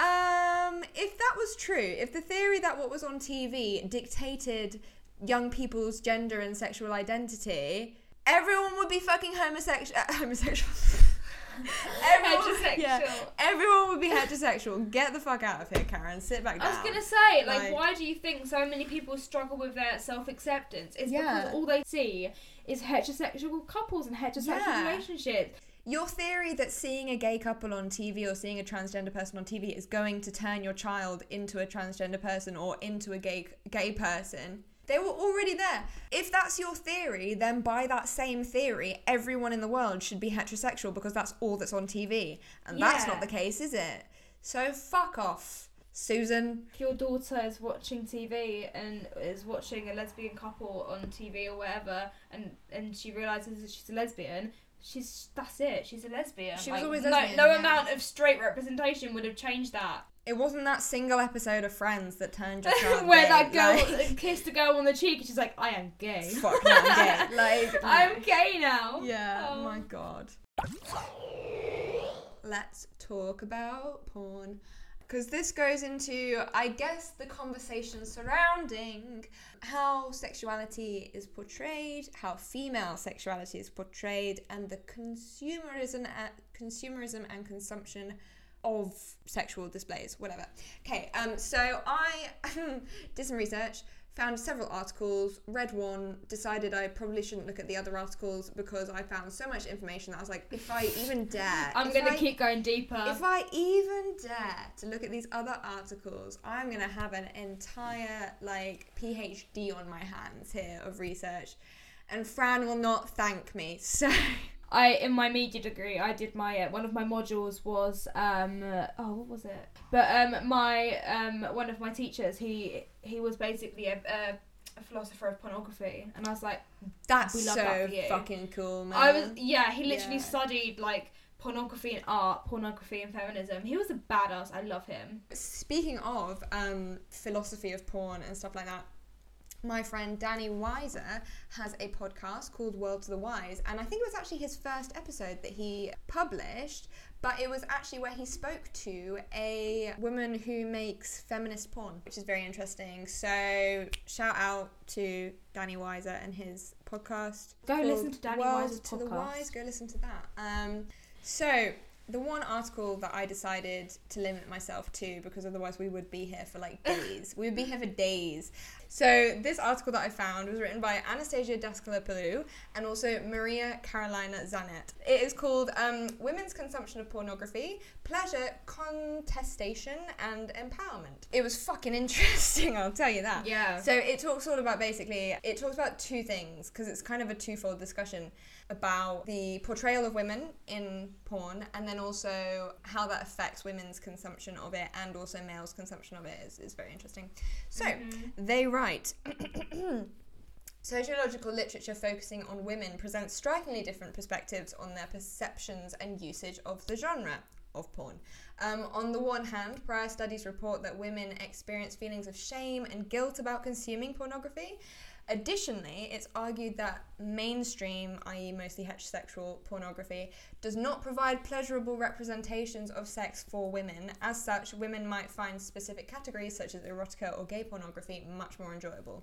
Um, if that was true, if the theory that what was on T V dictated young people's gender and sexual identity, everyone would be fucking homosexual. Uh, homosexual. everyone, heterosexual. Yeah, everyone would be heterosexual. Get the fuck out of here, Karen. Sit back down. I was gonna say, like, like why do you think so many people struggle with their self-acceptance? It's yeah. because all they see is heterosexual couples and heterosexual yeah. relationships. Your theory that seeing a gay couple on T V or seeing a transgender person on T V is going to turn your child into a transgender person or into a gay gay person, they were already there. If that's your theory, then by that same theory, everyone in the world should be heterosexual because that's all that's on T V. And yeah. that's not the case, is it? So fuck off, Susan. If your daughter is watching T V and is watching a lesbian couple on T V or whatever, and, and she realises that she's a lesbian... She's that's it. She's a lesbian. She was like, always a lesbian. No, no yeah. amount of straight representation would have changed that. It wasn't that single episode of Friends that turned your child where gay. That girl like... kissed a girl on the cheek and she's like, I am gay. Fuck, no, I'm gay. Like, I'm gay now. Yeah. Oh my God. Let's talk about porn. because this goes into, I guess, the conversation surrounding how sexuality is portrayed, how female sexuality is portrayed, and the consumerism, uh, consumerism and consumption of sexual displays, whatever. Okay, um, so I did some research, found several articles, read one, decided I probably shouldn't look at the other articles because I found so much information that I was like, if I even dare... I'm going to keep going deeper. If I even dare to look at these other articles, I'm going to have an entire, like, PhD on my hands here of research, and Fran will not thank me, so... I, in my media degree, I did my, uh, one of my modules was, um, uh, oh, what was it? But, um, my, um, one of my teachers, he, he was basically a, a, a philosopher of pornography, and I was like, that's we love so that for you. Fucking cool, man. I was, yeah, he literally yeah. studied, like, pornography and art, pornography and feminism. He was a badass, I love him. Speaking of, um, philosophy of porn and stuff like that, my friend Danny Weiser has a podcast called World to the Wise, and I think it was actually his first episode that he published, but it was actually where he spoke to a woman who makes feminist porn, which is very interesting. So shout out to Danny Weiser and his podcast. Go listen to Danny Weiser's podcast. World to the Wise, go listen to that. Um, so... The one article that I decided to limit myself to, because otherwise we would be here for like days. We would be here for days. So this article that I found was written by Anastasia Daskalopoulou and also Maria Carolina Zanet. It is called um, Women's Consumption of Pornography, Pleasure, Contestation and Empowerment. It was fucking interesting, I'll tell you that. Yeah. So it talks all about basically, it talks about two things, because it's kind of a twofold discussion about the portrayal of women in porn, and then also how that affects women's consumption of it and also males' consumption of it is, is very interesting. So, mm-hmm. they write... Sociological literature focusing on women presents strikingly different perspectives on their perceptions and usage of the genre of porn. Um, on the one hand, prior studies report that women experience feelings of shame and guilt about consuming pornography. Additionally, it's argued that mainstream, that is mostly heterosexual pornography, does not provide pleasurable representations of sex for women. As such, women might find specific categories such as erotica or gay pornography much more enjoyable.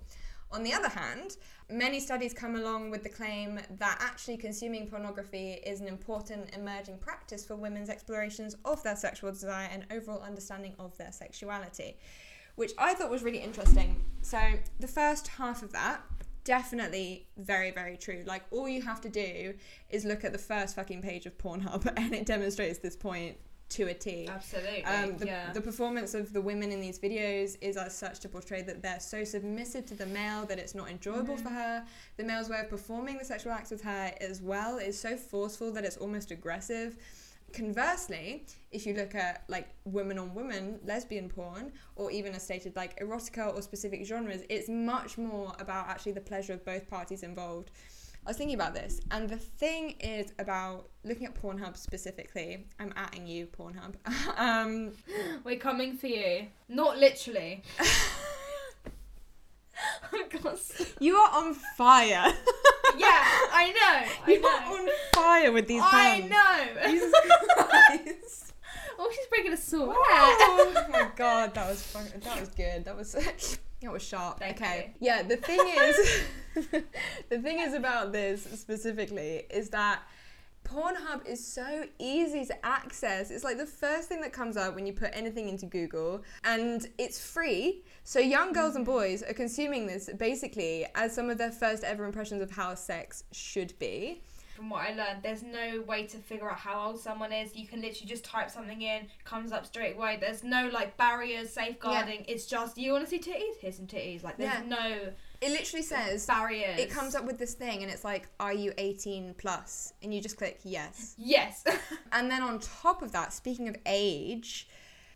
On the other hand, many studies come along with the claim that actually consuming pornography is an important emerging practice for women's explorations of their sexual desire and overall understanding of their sexuality, which I thought was really interesting. So the first half of that, definitely very, very true. Like, all you have to do is look at the first fucking page of Pornhub and it demonstrates this point to a T. Absolutely, um, the, yeah. The performance of the women in these videos is as such to portray that they're so submissive to the male that it's not enjoyable mm-hmm. for her. The male's way of performing the sexual acts with her as well is so forceful that it's almost aggressive. Conversely, if you look at like women on women lesbian porn, or even as stated like erotica or specific genres, it's much more about actually the pleasure of both parties involved. I was thinking about this, and the thing is about looking at Pornhub specifically, I'm atting you, Pornhub. um, We're coming for you. Not literally. Oh God. You are on fire. Yeah, I know. I you know. Are on fire with these puns. I know. Jesus Christ. Oh, she's breaking a sweat. Oh my God, that was fun. That was good. That was that was sharp. Thank okay. You. Yeah, the thing is, the thing is about this specifically is that Pornhub is so easy to access. It's like the first thing that comes up when you put anything into Google, and it's free. So young girls and boys are consuming this basically as some of their first ever impressions of how sex should be. From what I learned, there's no way to figure out how old someone is. You can literally just type something in, comes up straight away. There's no like barriers, safeguarding. Yeah. It's just, you want to see titties? Here's some titties. Like there's yeah. no... It literally says barriers. It comes up with this thing and it's like, are you eighteen plus? And you just click yes. Yes. And then on top of that, speaking of age,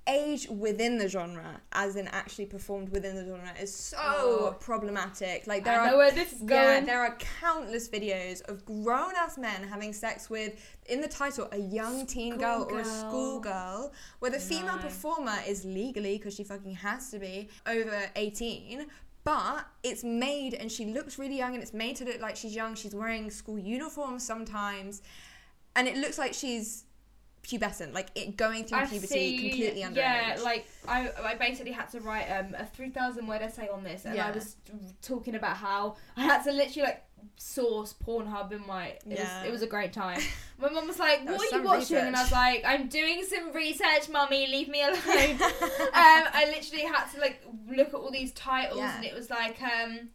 age within the genre, as in actually performed within the genre, is so oh. problematic. Like there I are, know where this is going. Yeah, there are countless videos of grown ass men having sex with, in the title, a young teen girl, girl or a schoolgirl, where the no. female performer is legally, because she fucking has to be, over eighteen. But it's made, and she looks really young, and it's made to look like she's young. She's wearing school uniforms sometimes, and it looks like she's pubescent, like it going through I puberty see, completely underage. Yeah, like I, I basically had to write um, a three thousand word essay on this, and yeah. I was talking about how I had to literally like source Pornhub in my, it, yeah. was, it was a great time. My mum was like, what was are you watching? Research. And I was like, I'm doing some research, mummy, leave me alone. um, I literally had to like look at all these titles yeah. and it was like, um,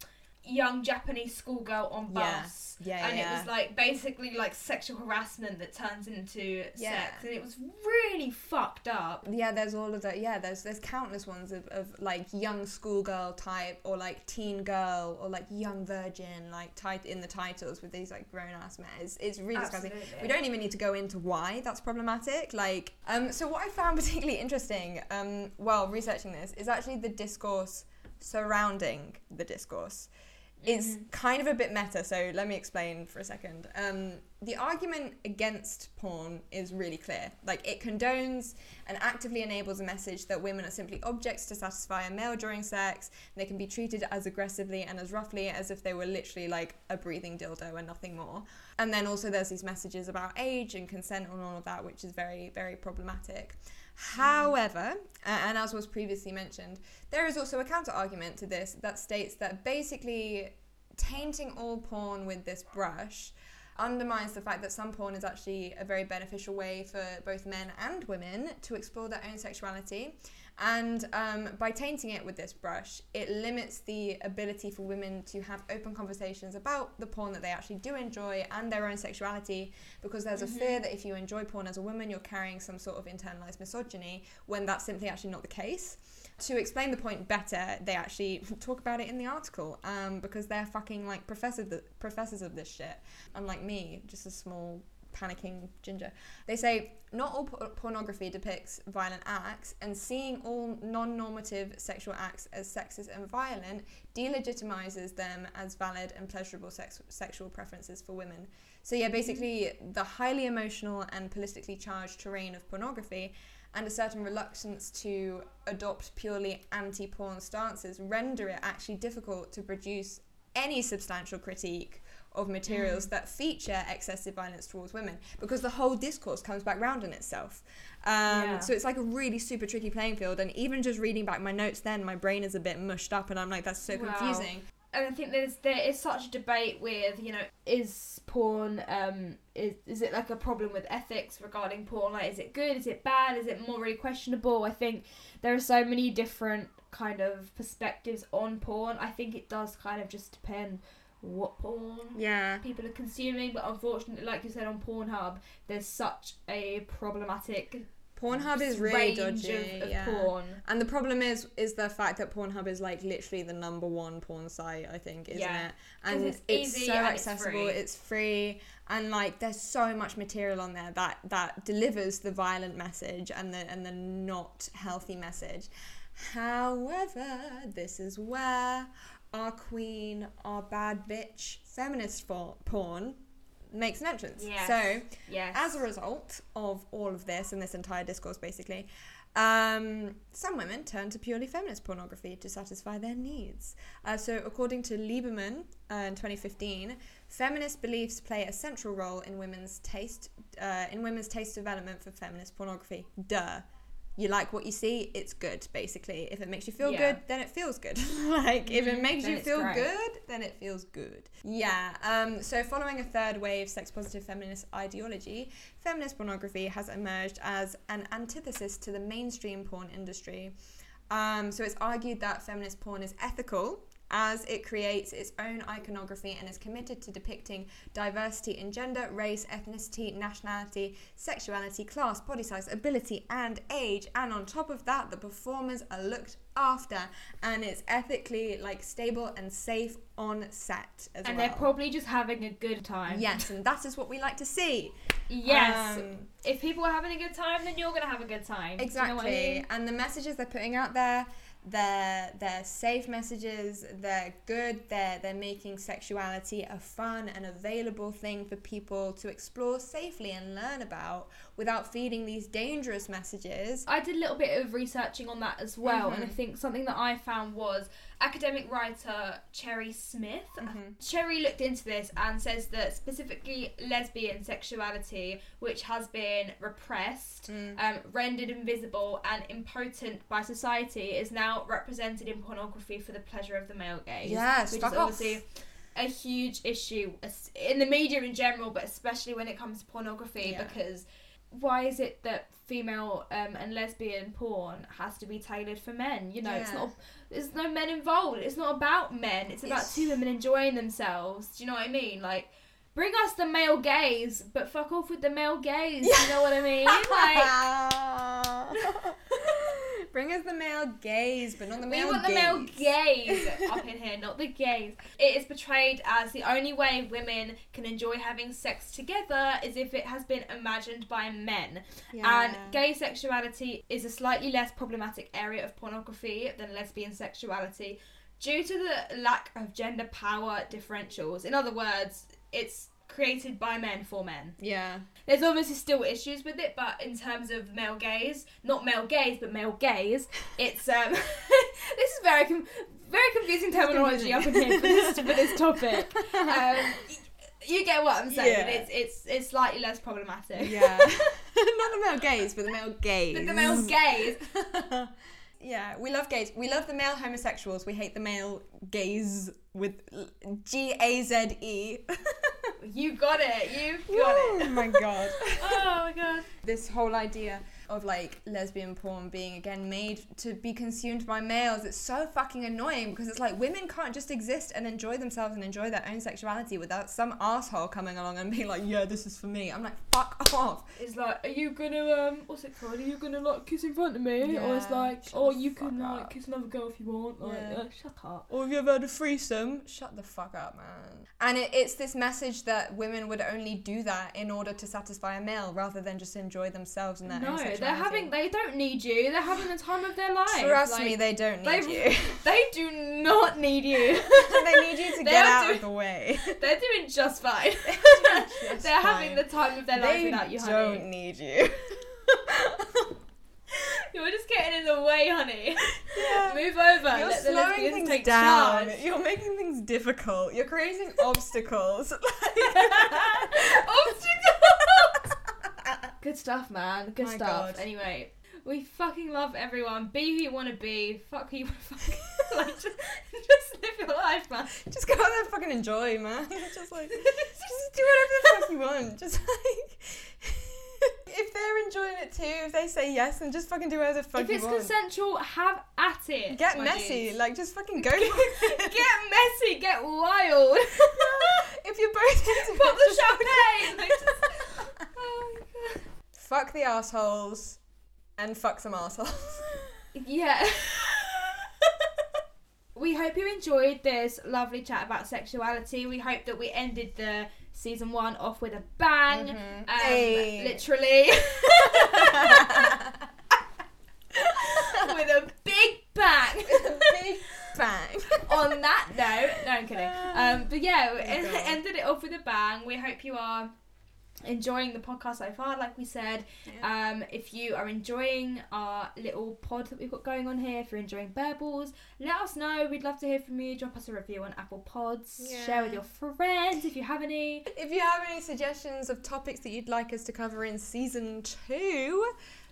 young Japanese schoolgirl on bus yeah. Yeah, and yeah. it was like basically like sexual harassment that turns into yeah. sex, and it was really fucked up. Yeah, there's all of that. Yeah, there's there's countless ones of, of like young schoolgirl type or like teen girl or like young virgin like type in the titles with these like grown ass men. It's, it's really disgusting. We don't even need to go into why that's problematic. Like um so what I found particularly interesting um while researching this is actually the discourse surrounding the discourse. It's kind of a bit meta, so let me explain for a second. Um, the argument against porn is really clear. Like, it condones and actively enables a message that women are simply objects to satisfy a male during sex, and they can be treated as aggressively and as roughly as if they were literally, like, a breathing dildo and nothing more. And then also there's these messages about age and consent and all of that, which is very, very problematic. However, and as was previously mentioned, there is also a counter-argument to this that states that basically tainting all porn with this brush undermines the fact that some porn is actually a very beneficial way for both men and women to explore their own sexuality. And um, by tainting it with this brush, it limits the ability for women to have open conversations about the porn that they actually do enjoy and their own sexuality, because there's mm-hmm. a fear that if you enjoy porn as a woman, you're carrying some sort of internalized misogyny, when that's simply actually not the case. To explain the point better, they actually talk about it in the article, um, because they're fucking like professors, professors of this shit. Unlike me, just a small panicking ginger. They say, not all por- pornography depicts violent acts, and seeing all non-normative sexual acts as sexist and violent delegitimizes them as valid and pleasurable sex- sexual preferences for women. So yeah, basically the highly emotional and politically charged terrain of pornography and a certain reluctance to adopt purely anti-porn stances render it actually difficult to produce any substantial critique of materials mm. that feature excessive violence towards women, because the whole discourse comes back round on itself. Um, yeah. So it's like a really super tricky playing field, and even just reading back my notes then, my brain is a bit mushed up and I'm like, that's so wow. confusing. And I think there's there is such a debate with, you know, is porn, um, is, is it like a problem with ethics regarding porn? Like, is it good? Is it bad? Is it morally questionable? I think there are so many different kind of perspectives on porn. I think it does kind of just depend what porn yeah. people are consuming, but unfortunately, like you said, on Pornhub, there's such a problematic Pornhub is really dodgy, of, of yeah. porn. And the problem is is the fact that Pornhub is like literally the number one porn site, I think, isn't yeah. it? And it's, it's easy so and accessible, it's free. it's free, and like there's so much material on there that that delivers the violent message and the and the not healthy message. However, this is where our queen, our bad bitch, feminist for- porn makes an entrance. Yes. So, yes. as a result of all of this and this entire discourse, basically, um, some women turn to purely feminist pornography to satisfy their needs. Uh, so, according to Lieberman uh, in twenty fifteen, feminist beliefs play a central role in women's taste uh, in women's taste development for feminist pornography. Duh. You like what you see, it's good, basically. If it makes you feel yeah. good, then it feels good. like, if it makes then you feel great. good, then it feels good. Yeah, um, so following a third wave sex-positive feminist ideology, feminist pornography has emerged as an antithesis to the mainstream porn industry. Um, so it's argued that feminist porn is ethical, as it creates its own iconography and is committed to depicting diversity in gender, race, ethnicity, nationality, sexuality, class, body size, ability, and age. And on top of that, the performers are looked after, and it's ethically like stable and safe on set as well. And they're probably just having a good time. Yes, and that is what we like to see. Yes. Um, if people are having a good time, then you're going to have a good time. Exactly. Do you know what I mean? And the messages they're putting out there, They're, they're safe messages, they're good, they're, they're making sexuality a fun and available thing for people to explore safely and learn about without feeding these dangerous messages. I did a little bit of researching on that as well, mm-hmm. and I think something that I found was academic writer Cherry Smith. Mm-hmm. Cherry looked into this and says that specifically lesbian sexuality, which has been repressed, mm. um, rendered invisible and impotent by society, is now represented in pornography for the pleasure of the male gaze. Yes, which is obviously a huge issue in the media in general, but especially when it comes to pornography, yeah. because why is it that female um, and lesbian porn has to be tailored for men? You know, yeah. it's not. There's no men involved. It's not about men. It's about it's... two women enjoying themselves. Do you know what I mean? Like, bring us the male gaze, but fuck off with the male gaze. Yeah. You know what I mean? Like... Bring us the male gaze, but not the male gaze. We want the male gaze up in here, not the gaze. It is portrayed as the only way women can enjoy having sex together is if it has been imagined by men. Yeah. And gay sexuality is a slightly less problematic area of pornography than lesbian sexuality due to the lack of gender power differentials. In other words, it's created by men for men. Yeah. There's obviously still issues with it, but in terms of male gaze, not male gaze, but male gaze, it's, um, this is very, com- very confusing terminology up in here for this, for this topic. Um, you get what I'm saying. Yeah. It's, it's, it's slightly less problematic. Yeah. Not the male gaze, but the male gaze. But the male gaze. Yeah, we love gays. We love the male homosexuals. We hate the male gays with G A Z E. You got it. You've got Ooh, it. Oh my god. Oh my god. This whole idea of like lesbian porn being again made to be consumed by males, it's so fucking annoying because it's like women can't just exist and enjoy themselves and enjoy their own sexuality without some asshole coming along and being like, yeah, this is for me. I'm like, fuck off. It's like, are you gonna, um, what's it called? Are you gonna like kiss in front of me? Yeah, or it's like, oh, you can up. like kiss another girl if you want. Like, yeah. uh, shut up. Or have you ever had a threesome? Shut the fuck up, man. And it, it's this message that that women would only do that in order to satisfy a male rather than just enjoy themselves and their no, own sexuality. No, they're having, they don't need you. They're having the time of their life. Trust like, me, they don't need they, you. They do not need you. They need you to they get out doing, of the way. They're doing just fine. They're, doing just they're fine. having the time of their life they without you, honey. They don't need you. You're just getting in the way, honey. Yeah. Move over. You're Let slowing things take down. Charge. You're making things difficult. You're creating obstacles. Obstacles! Good stuff, man. Good My stuff. God. Anyway, we fucking love everyone. Be who you want to be. Fuck who you want to fuck. Like, just, just live your life, man. Just go out there and fucking enjoy, man. Just like, just do whatever the fuck you want. Just like... If they're enjoying it too, if they say yes, then just fucking do whatever the fuck you want. If it's consensual, have at it. Get messy. Dude. Like, just fucking go for it. Get messy. Get wild. If you're both into Pop the champagne. Like, just... Oh, my God. Fuck the assholes and fuck some assholes. Yeah. We hope you enjoyed this lovely chat about sexuality. We hope that we ended the... season one off with a bang. Mm-hmm. Um, hey. Literally. With a big bang. With a big bang. On that note, no, I'm kidding. Um, but yeah, we oh ended it off with a bang. We hope you are enjoying the podcast so far, like we said. Yeah. Um, if you are enjoying our little pod that we've got going on here, if you're enjoying Burbles, let us know. We'd love to hear from you. Drop us a review on Apple Pods. Yeah. Share with your friends if you have any. If you have any suggestions of topics that you'd like us to cover in season two,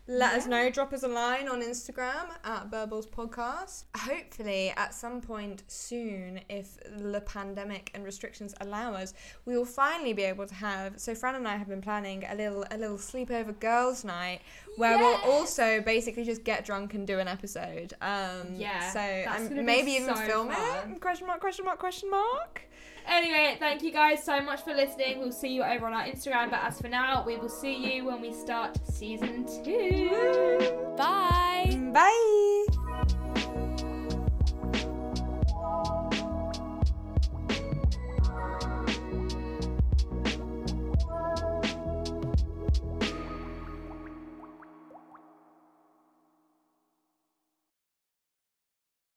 let yeah. us know. Drop us a line on Instagram at Burbles Podcast. Hopefully at some point soon, if the pandemic and restrictions allow us, we will finally be able to have, so Fran and I have been planning a little a little sleepover girls night where yes. we'll also basically just get drunk and do an episode. Um, yeah. So and maybe even so film fun. it. Question mark, question mark, question mark. Anyway, thank you guys so much for listening. We'll see you over on our Instagram, but as for now, we will see you when we start season two. Bye. Bye.